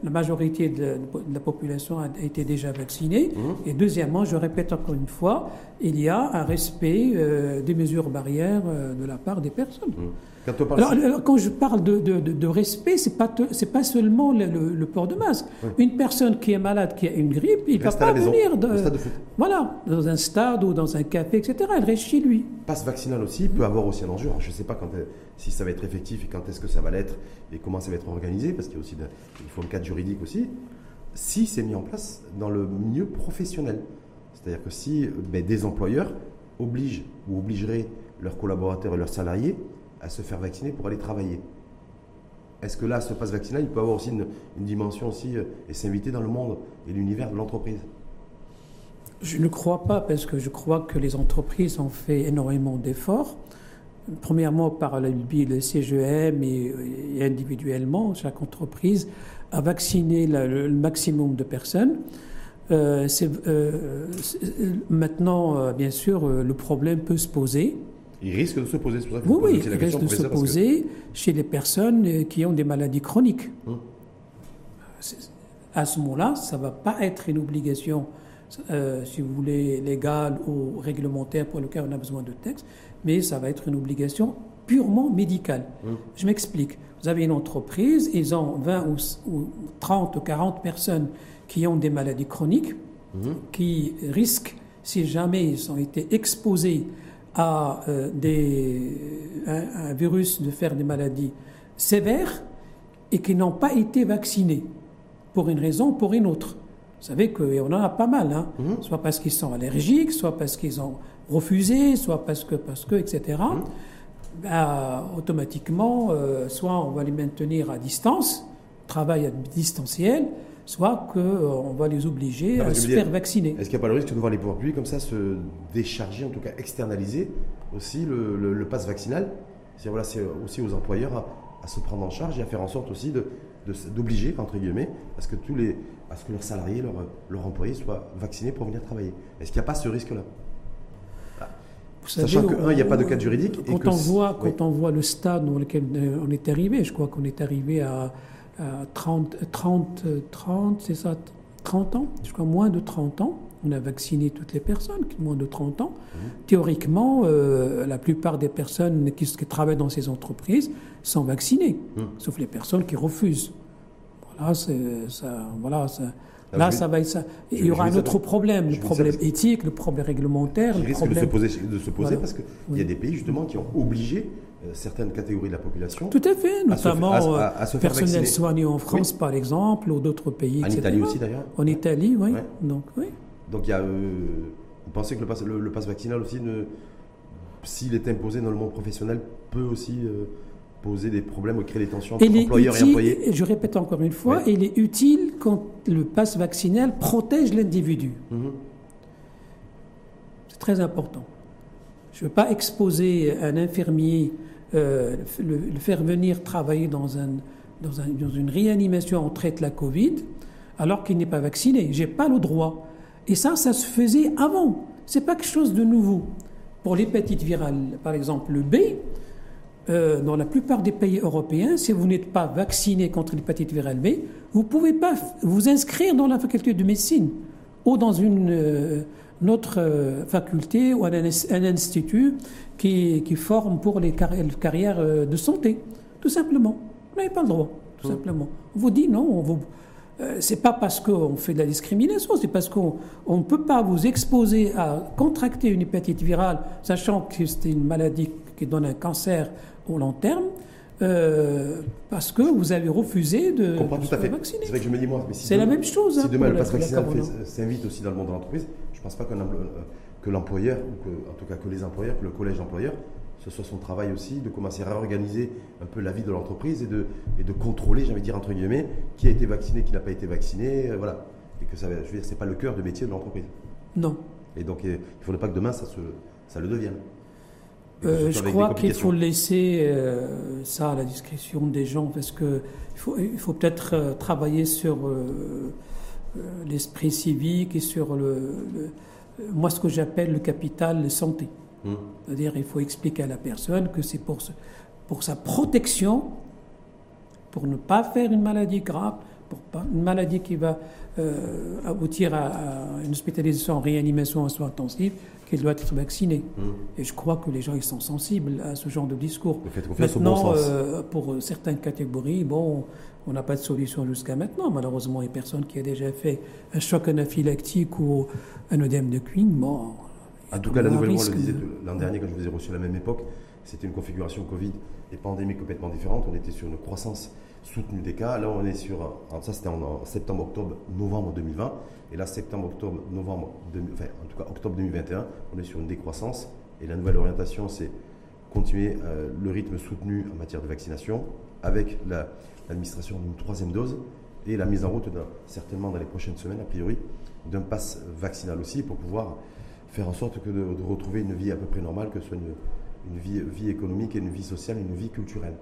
la majorité de la population a été déjà vaccinée. Et deuxièmement, je répète encore une fois, il y a un respect des mesures barrières de la part des personnes. Alors, quand je parle de respect, c'est pas seulement le port de masque. Une personne qui est malade, qui a une grippe, il ne va pas venir dans un stade ou dans un café, etc. Elle reste chez lui. Passe vaccinal aussi peut avoir aussi un enjeu. Alors, je ne sais pas si ça va être effectif et quand est-ce que ça va l'être et comment ça va être organisé, parce qu'il y a aussi il faut un cadre juridique aussi. Si c'est mis en place dans le milieu professionnel, c'est-à-dire que si des employeurs obligent ou obligeraient leurs collaborateurs et leurs salariés à se faire vacciner pour aller travailler. Est-ce que là, ce passe vaccinal, il peut avoir aussi une dimension aussi et s'inviter dans le monde et l'univers de l'entreprise ? Je ne crois pas, parce que je crois que les entreprises ont fait énormément d'efforts. Premièrement, par le biais de CGM et individuellement, chaque entreprise a vacciné le maximum de personnes. Maintenant, bien sûr, le problème peut se poser. Il risque de se poser. C'est pour ça que il risque de se poser chez les personnes qui ont des maladies chroniques. À ce moment-là, ça ne va pas être une obligation, si vous voulez, légale ou réglementaire pour lequel on a besoin de texte, mais ça va être une obligation purement médicale. Je m'explique. Vous avez une entreprise, ils ont 20 ou 30 ou 40 personnes qui ont des maladies chroniques, qui risquent, si jamais ils ont été exposés à un virus, de faire des maladies sévères et qui n'ont pas été vaccinés pour une raison ou pour une autre. Vous savez qu'on en a pas mal, soit parce qu'ils sont allergiques, soit parce qu'ils ont refusé, soit parce que etc. Automatiquement, soit on va les maintenir à distance, travail à distanciel, soit qu'on va les obliger à se faire vacciner. Est-ce qu'il n'y a pas le risque de voir les pouvoirs publics comme ça se décharger, en tout cas externaliser aussi le pass vaccinal ? C'est-à-dire, c'est aussi aux employeurs à se prendre en charge et à faire en sorte aussi d'obliger, entre guillemets, à ce que leurs salariés, leurs employés soient vaccinés pour venir travailler. Est-ce qu'il n'y a pas ce risque-là ? Sachant que, il n'y a pas de cadre juridique. Quand on voit le stade dans lequel on est arrivé, je crois qu'on est arrivé à 30 ans, je crois, moins de 30 ans. On a vacciné toutes les personnes qui ont moins de 30 ans. Théoriquement, la plupart des personnes qui travaillent dans ces entreprises sont vaccinées, sauf les personnes qui refusent. Il y aura un autre problème, le problème éthique, le problème réglementaire. Il risque de se poser parce qu'il y a des pays justement qui ont obligé certaines catégories de la population. Tout à fait, notamment personnel soignant en France, par exemple, ou d'autres pays. En Italie aussi, d'ailleurs. En Italie, oui. Ouais. Donc il y a. Vous pensez que le pass vaccinal aussi, s'il est imposé dans le monde professionnel, peut aussi poser des problèmes ou créer des tensions entre employeurs et employés. Je répète encore une fois, il est utile quand le pass vaccinal protège l'individu. C'est très important. Je ne veux pas exposer un infirmier, le faire venir travailler dans une réanimation, on traite la Covid, alors qu'il n'est pas vacciné. Je n'ai pas le droit. Et ça se faisait avant. Ce n'est pas quelque chose de nouveau. Pour l'hépatite virale, par exemple, le B, dans la plupart des pays européens, si vous n'êtes pas vacciné contre l'hépatite virale B, vous ne pouvez pas vous inscrire dans la faculté de médecine ou dans une autre faculté ou un institut qui forme pour les carrières de santé. Tout simplement. Vous n'avez pas le droit. Tout simplement. On vous dit non. C'est pas parce qu'on fait de la discrimination, c'est parce qu'on ne peut pas vous exposer à contracter une hépatite virale, sachant que c'est une maladie qui donne un cancer au long terme, parce que vous avez refusé de se faire vacciner. C'est vrai que je me dis, mais si c'est la même chose. Si demain le passe vaccinal s'invite aussi dans le monde de l'entreprise, je ne pense pas que l'employeur, en tout cas que les employeurs, que le collège d'employeurs, ce soit son travail aussi, de commencer à réorganiser un peu la vie de l'entreprise et de contrôler, j'allais dire entre guillemets, qui a été vacciné, qui n'a pas été vacciné, et que ça, je veux dire, c'est pas le cœur de métier de l'entreprise. Non. Et donc, il ne faudrait pas que demain, ça le devienne. Je crois qu'il faut laisser ça à la discrétion des gens, parce qu'il faut peut-être travailler sur l'esprit civique et sur moi, ce que j'appelle le capital santé. Mmh. C'est-à-dire, il faut expliquer à la personne que c'est pour sa protection, pour ne pas faire une maladie grave, pour pas, une maladie qui va aboutir à une hospitalisation en réanimation en soins intensifs, qu'il doit être vacciné. Mmh. Et je crois que les gens, ils sont sensibles à ce genre de discours. Maintenant, pour certaines catégories, bon, on n'a pas de solution jusqu'à maintenant. Malheureusement, il y a personne qui a déjà fait un choc anaphylactique ou un œdème de Quinn. Bon, en tout cas, la nouvelle loi le disait l'an dernier, quand je vous ai reçu à la même époque, c'était une configuration Covid et pandémie complètement différente. On était sur une croissance soutenue des cas. Là, on est sur... Alors ça, c'était en septembre, octobre, novembre 2020. Et là, septembre, octobre, novembre... Enfin, en tout cas, octobre 2021, on est sur une décroissance. Et la nouvelle orientation, c'est continuer le rythme soutenu en matière de vaccination avec l'administration d'une troisième dose et la mise en route, certainement dans les prochaines semaines, a priori, d'un pass vaccinal aussi pour pouvoir faire en sorte que de retrouver une vie à peu près normale, que ce soit une vie économique, et une vie sociale, une vie culturelle.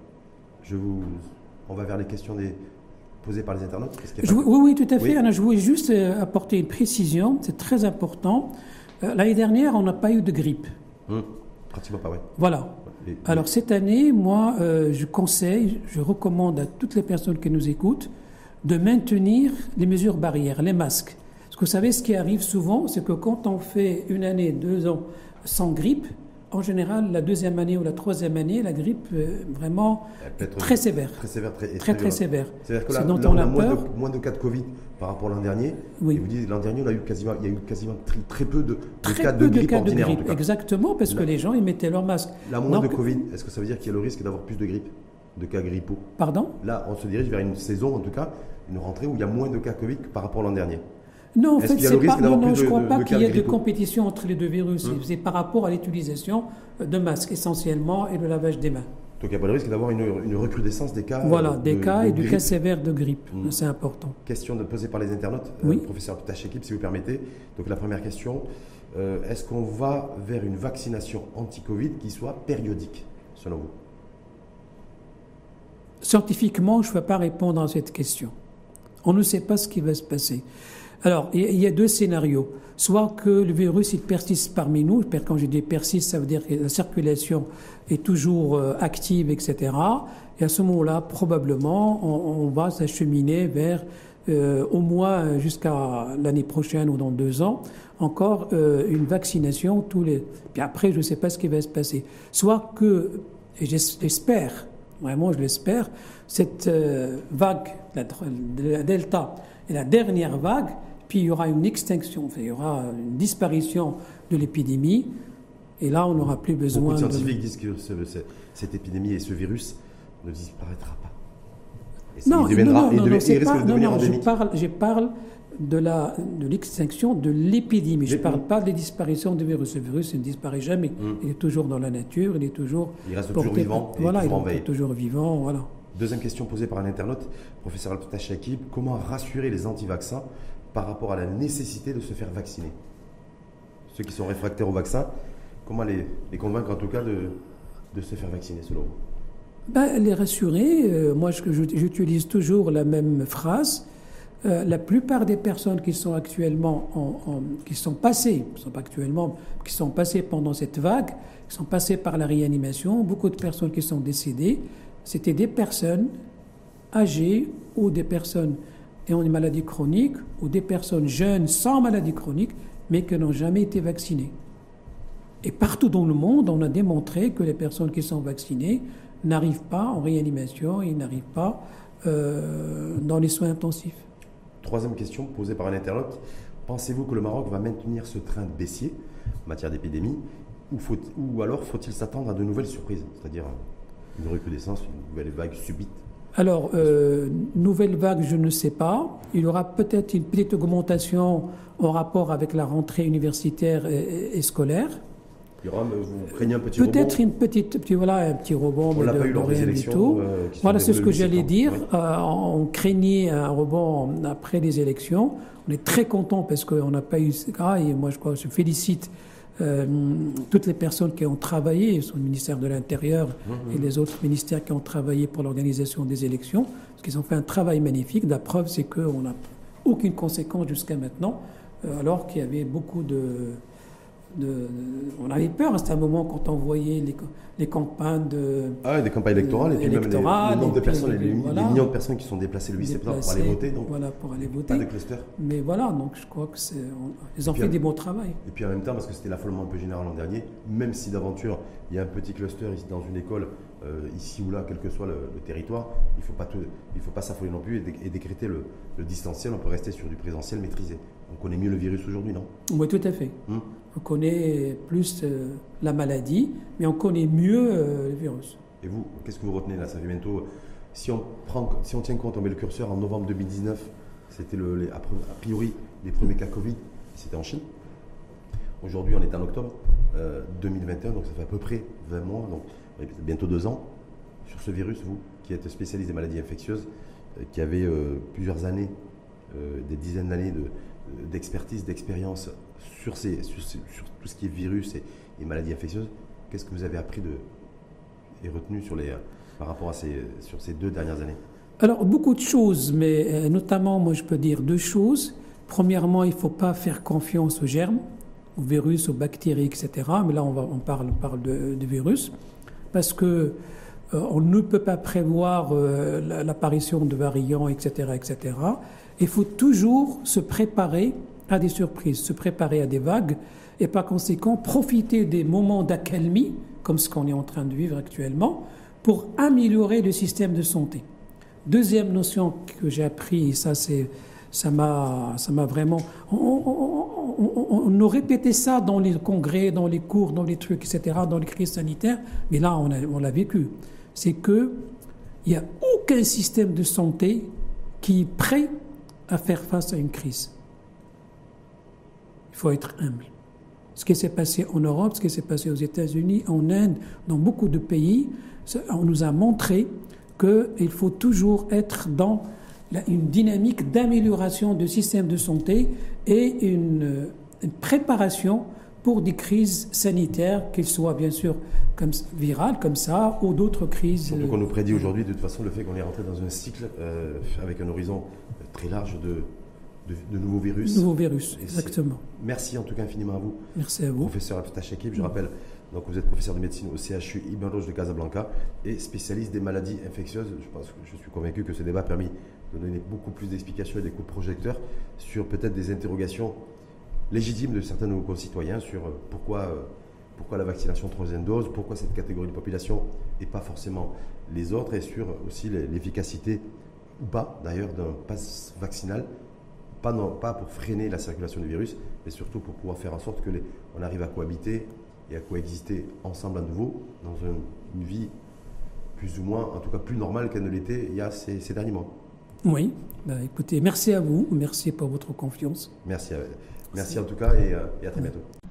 On va vers les questions posées par les internautes. Oui, tout à fait. Oui. Alors, je voulais juste apporter une précision, c'est très important. L'année dernière, on n'a pas eu de grippe. Pratiquement pas, oui. Voilà. Alors cette année, moi, je recommande à toutes les personnes qui nous écoutent de maintenir les mesures barrières, les masques. Parce que vous savez, ce qui arrive souvent, c'est que quand on fait une année, 2 ans sans grippe, en général, la deuxième année ou la troisième année, la grippe vraiment très sévère. Très sévère, très sévère. C'est-à-dire que là, on a moins de cas de Covid par rapport à l'an dernier. Oui. Et vous dites, l'an dernier, il y a eu quasiment très peu de cas de grippe ordinaire. Exactement, parce que les gens, ils mettaient leur masque. Là, moins de Covid, est-ce que ça veut dire qu'il y a le risque d'avoir plus de grippe, de cas grippaux ? Pardon ? Là, on se dirige vers une saison, en tout cas, une rentrée où il y a moins de cas Covid que par rapport à l'an dernier. Non, en fait, je ne crois pas qu'il y ait de compétition entre les deux virus. C'est par rapport à l'utilisation de masques, essentiellement, et le lavage des mains. Donc, il n'y a pas le risque d'avoir une recrudescence des cas. Voilà, des cas sévères de grippe. C'est important. Question posée par les internautes. Oui. Professeur Abdelafettah Chakib, si vous permettez. Donc, la première question, est-ce qu'on va vers une vaccination anti-Covid qui soit périodique, selon vous? Scientifiquement, je ne vais pas répondre à cette question. On ne sait pas ce qui va se passer. Alors, il y a 2 scénarios. Soit que le virus, il persiste parmi nous. Quand je dis persiste, ça veut dire que la circulation est toujours active, etc. Et à ce moment-là, probablement, on va s'acheminer vers, au moins jusqu'à l'année prochaine ou dans 2 ans, encore une vaccination tous les... Puis après, je ne sais pas ce qui va se passer. Soit que, et j'espère, vraiment je l'espère, cette vague, la Delta, et la dernière vague, puis il y aura une extinction, enfin, il y aura une disparition de l'épidémie, et là, on n'aura plus besoin de... Beaucoup de scientifiques disent que cette épidémie et ce virus ne disparaîtra pas. Non, je parle de l'extinction de l'épidémie. Je ne parle pas des disparitions du virus. Ce virus, il ne disparaît jamais. Il est toujours dans la nature, il est toujours... Il reste toujours vivant. Voilà, il est toujours vivant, voilà. Deuxième question posée par un internaute, professeur Abdelafettah Chakib, comment rassurer les anti-vaccins par rapport à la nécessité de se faire vacciner? Ceux qui sont réfractaires au vaccin, comment les convaincre en tout cas de se faire vacciner selon vous? Les rassurer, moi j'utilise toujours la même phrase. La plupart des personnes qui sont actuellement, qui sont passées pendant cette vague, qui sont passées par la réanimation, beaucoup de personnes qui sont décédées, c'était des personnes âgées ou des personnes ayant une maladie chronique ou des personnes jeunes sans maladie chronique mais qui n'ont jamais été vaccinées. Et partout dans le monde, on a démontré que les personnes qui sont vaccinées n'arrivent pas en réanimation et n'arrivent pas dans les soins intensifs. Troisième question posée par un internaute. Pensez-vous que le Maroc va maintenir ce train baissier en matière d'épidémie ou alors faut-il s'attendre à de nouvelles surprises, c'est-à-dire une recrudescence, une nouvelle vague subite? Alors, nouvelle vague, je ne sais pas. Il y aura peut-être une petite augmentation en rapport avec la rentrée universitaire et scolaire. Vous craignez un petit rebond ? Peut-être un petit rebond. On n'a pas eu lors des élections. Voilà, c'est ce que j'allais dire. On craignait un rebond après les élections. On est très content parce qu'on n'a pas eu ce cas. Et moi, je félicite toutes les personnes qui ont travaillé, le ministère de l'Intérieur et les autres ministères qui ont travaillé pour l'organisation des élections, parce qu'ils ont fait un travail magnifique. La preuve, c'est qu'on n'a aucune conséquence jusqu'à maintenant, alors qu'il y avait beaucoup on avait peur à un moment quand on voyait les campagnes des campagnes électorales, et puis même le nombre de personnes, les millions de personnes qui sont déplacées le 8 septembre pour aller voter. Donc, voilà, pour aller voter. Pas de cluster. Mais voilà, donc je crois que ils ont fait du bon travail. Et puis en même temps, parce que c'était l'affolement un peu général l'an dernier, même si d'aventure il y a un petit cluster ici, dans une école, ici ou là, quel que soit le territoire, il ne faut pas s'affoler non plus et décréter le distanciel. On peut rester sur du présentiel maîtrisé. On connaît mieux le virus aujourd'hui, non? Oui, tout à fait. On connaît plus la maladie, mais on connaît mieux le virus. Et vous, qu'est-ce que vous retenez là? Ça fait bientôt. Si on tient compte, on met le curseur en novembre 2019, c'était a priori les premiers cas Covid, c'était en Chine. Aujourd'hui, on est en octobre 2021, donc ça fait à peu près 20 mois, donc bientôt 2 ans. Sur ce virus, vous, qui êtes spécialiste des maladies infectieuses, qui avez plusieurs années, des dizaines d'années d'expertise, d'expérience sur tout ce qui est virus et maladies infectieuses, qu'est-ce que vous avez appris et retenu par rapport à ces 2 dernières années? Alors, beaucoup de choses, mais notamment, moi, je peux dire 2 choses. Premièrement, il ne faut pas faire confiance aux germes, aux virus, aux bactéries, etc. Mais là, on parle de virus, parce que on ne peut pas prévoir l'apparition de variants, etc., etc. Il faut toujours se préparer à des surprises, se préparer à des vagues et par conséquent profiter des moments d'accalmie, comme ce qu'on est en train de vivre actuellement, pour améliorer le système de santé. Deuxième notion que j'ai appris, et ça m'a vraiment... On nous répétait ça dans les congrès, dans les cours, dans les trucs, etc., dans les crises sanitaires, mais là, on l'a vécu. C'est qu'il n'y a aucun système de santé qui est prêt à faire face à une crise. Il faut être humble. Ce qui s'est passé en Europe, ce qui s'est passé aux États-Unis, en Inde, dans beaucoup de pays, on nous a montré qu'il faut toujours être dans une dynamique d'amélioration du système de santé et une préparation pour des crises sanitaires, qu'elles soient bien sûr virales comme ça ou d'autres crises. Donc on nous prédit aujourd'hui de toute façon le fait qu'on est rentré dans un cycle avec un horizon très large de nouveaux virus. De nouveaux virus, exactement. Merci en tout cas infiniment à vous. Merci à vous. Professeur Abdelafettah Chakib, je rappelle, donc vous êtes professeur de médecine au CHU Ibn de Casablanca et spécialiste des maladies infectieuses. Je suis convaincu que ce débat a permis de donner beaucoup plus d'explications et des coups de projecteur sur peut-être des interrogations légitimes de certains de nos concitoyens sur pourquoi la vaccination 3e dose, pourquoi cette catégorie de population et pas forcément les autres, et sur aussi l'efficacité ou pas d'ailleurs d'un pass vaccinal, pas pour freiner la circulation du virus, mais surtout pour pouvoir faire en sorte que on arrive à cohabiter et à coexister ensemble à nouveau dans une vie plus ou moins, en tout cas plus normale qu'elle ne l'était il y a ces derniers mois. Oui, écoutez, merci à vous, merci pour votre confiance. Merci en tout cas et à très bientôt.